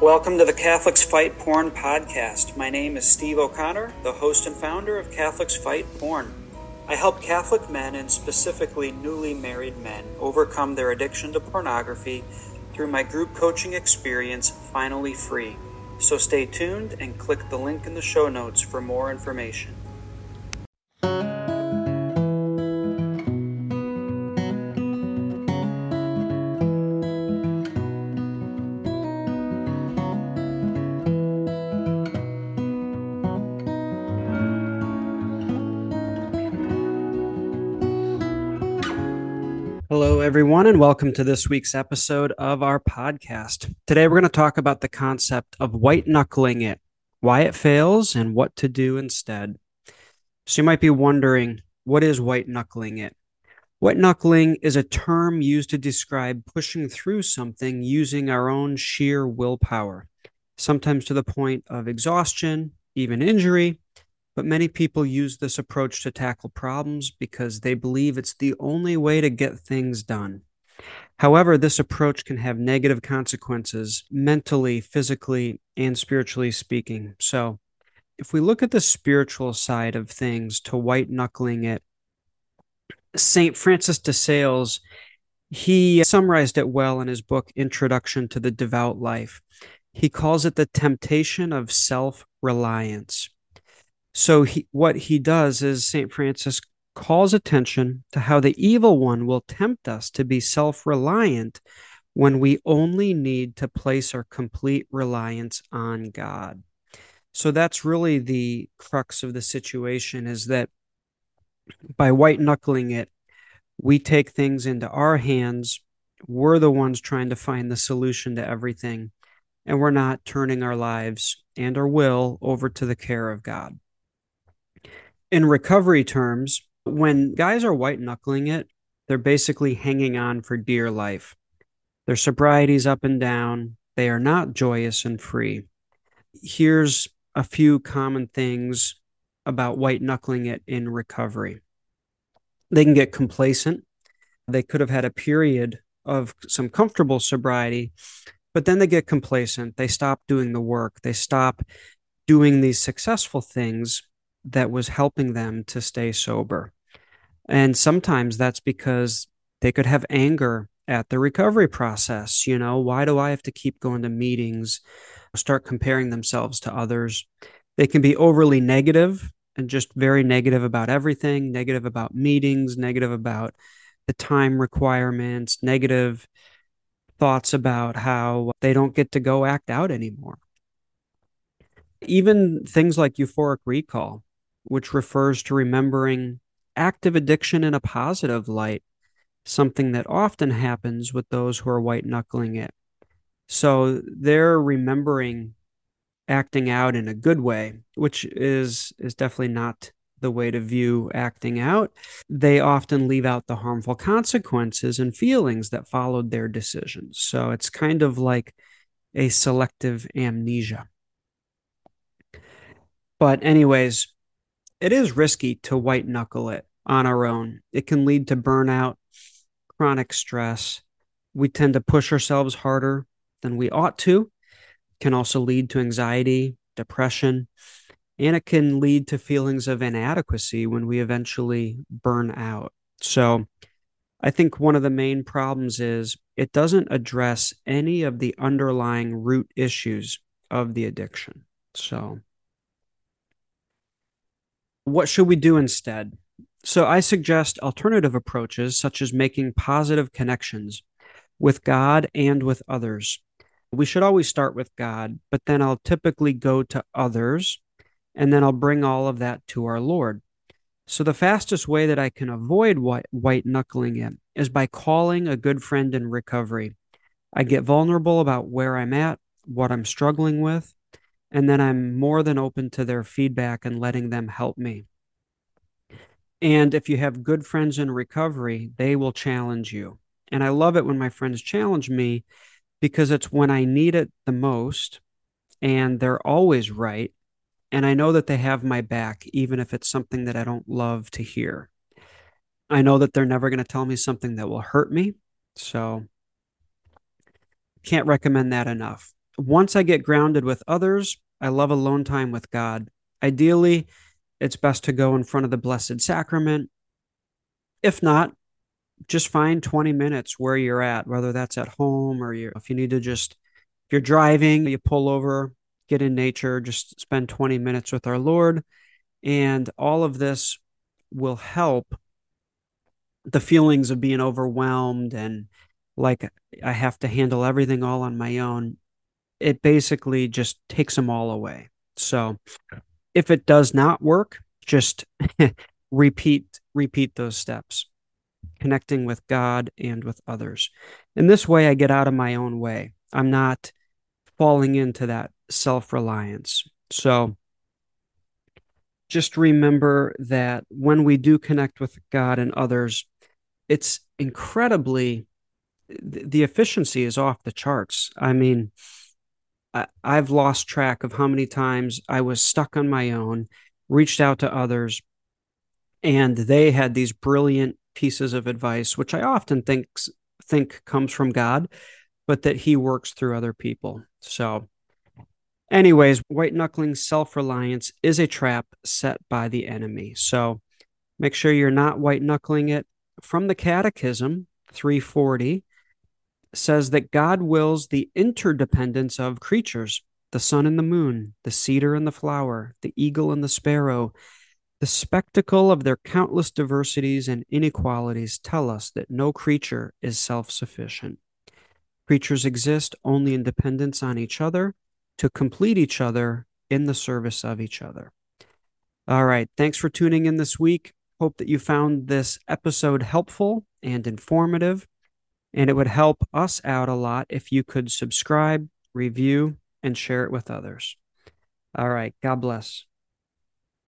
Welcome to the Catholics Fight Porn podcast. My name is Steve O'Connor, the host and founder of Catholics Fight Porn. I help Catholic men, and specifically newly married men, overcome their addiction to pornography through my group coaching experience, Finally Free. So stay tuned and click the link in the show notes for more information. Hello, everyone, and welcome to this week's episode of our podcast. Today, we're going to talk about the concept of white-knuckling it, why it fails, and what to do instead. So you might be wondering, what is white-knuckling it? White-knuckling is a term used to describe pushing through something using our own sheer willpower, sometimes to the point of exhaustion, even injury. But many people use this approach to tackle problems because they believe it's the only way to get things done. However, this approach can have negative consequences mentally, physically, and spiritually speaking. So if we look at the spiritual side of things to white-knuckling it, St. Francis de Sales, he summarized it well in his book, Introduction to the Devout Life. He calls it the temptation of self-reliance. So what he does is St. Francis calls attention to how the evil one will tempt us to be self-reliant when we only need to place our complete reliance on God. So that's really the crux of the situation, is that by white-knuckling it, we take things into our hands. We're the ones trying to find the solution to everything, and we're not turning our lives and our will over to the care of God. In recovery terms, when guys are white-knuckling it, they're basically hanging on for dear life. Their sobriety's up and down. They are not joyous and free. Here's a few common things about white-knuckling it in recovery. They can get complacent. They could have had a period of some comfortable sobriety, but then they get complacent. They stop doing the work. They stop doing these successful things that was helping them to stay sober. And sometimes that's because they could have anger at the recovery process. You know, why do I have to keep going to meetings? Start comparing themselves to others. They can be overly negative and just very negative about everything, negative about meetings, negative about the time requirements, negative thoughts about how they don't get to go act out anymore. Even things like euphoric recall, which refers to remembering active addiction in a positive light, something that often happens with those who are white-knuckling it. So they're remembering acting out in a good way, which is definitely not the way to view acting out. They often leave out the harmful consequences and feelings that followed their decisions. So it's kind of like a selective amnesia. But anyways, it is risky to white-knuckle it on our own. It can lead to burnout, chronic stress. We tend to push ourselves harder than we ought to. It can also lead to anxiety, depression, and it can lead to feelings of inadequacy when we eventually burn out. So I think one of the main problems is it doesn't address any of the underlying root issues of the addiction. So what should we do instead? So I suggest alternative approaches, such as making positive connections with God and with others. We should always start with God, but then I'll typically go to others, and then I'll bring all of that to our Lord. So the fastest way that I can avoid white-knuckling it is by calling a good friend in recovery. I get vulnerable about where I'm at, what I'm struggling with, and then I'm more than open to their feedback and letting them help me. And if you have good friends in recovery, they will challenge you. And I love it when my friends challenge me, because it's when I need it the most, and they're always right, and I know that they have my back, even if it's something that I don't love to hear. I know that they're never going to tell me something that will hurt me, so can't recommend that enough. Once I get grounded with others, I love alone time with God. Ideally, it's best to go in front of the Blessed Sacrament. If not, just find 20 minutes where you're at, whether that's at home or if you need to just, if you're driving, you pull over, get in nature, just spend 20 minutes with our Lord. And all of this will help the feelings of being overwhelmed and like I have to handle everything all on my own. It basically just takes them all away. So if it does not work, just repeat those steps, connecting with God and with others. In this way, I get out of my own way. I'm not falling into that self-reliance. So just remember that when we do connect with God and others, it's incredibly, the efficiency is off the charts. I mean, I've lost track of how many times I was stuck on my own, reached out to others, and they had these brilliant pieces of advice, which I often think comes from God, but that he works through other people. So anyways, white-knuckling self-reliance is a trap set by the enemy. So make sure you're not white-knuckling it. From the Catechism 340, says that God wills the interdependence of creatures, the sun and the moon, the cedar and the flower, the eagle and the sparrow. The spectacle of their countless diversities and inequalities tell us that no creature is self-sufficient. Creatures exist only in dependence on each other, to complete each other in the service of each other. All right, thanks for tuning in this week. Hope that you found this episode helpful and informative. And it would help us out a lot if you could subscribe, review, and share it with others. All right. God bless.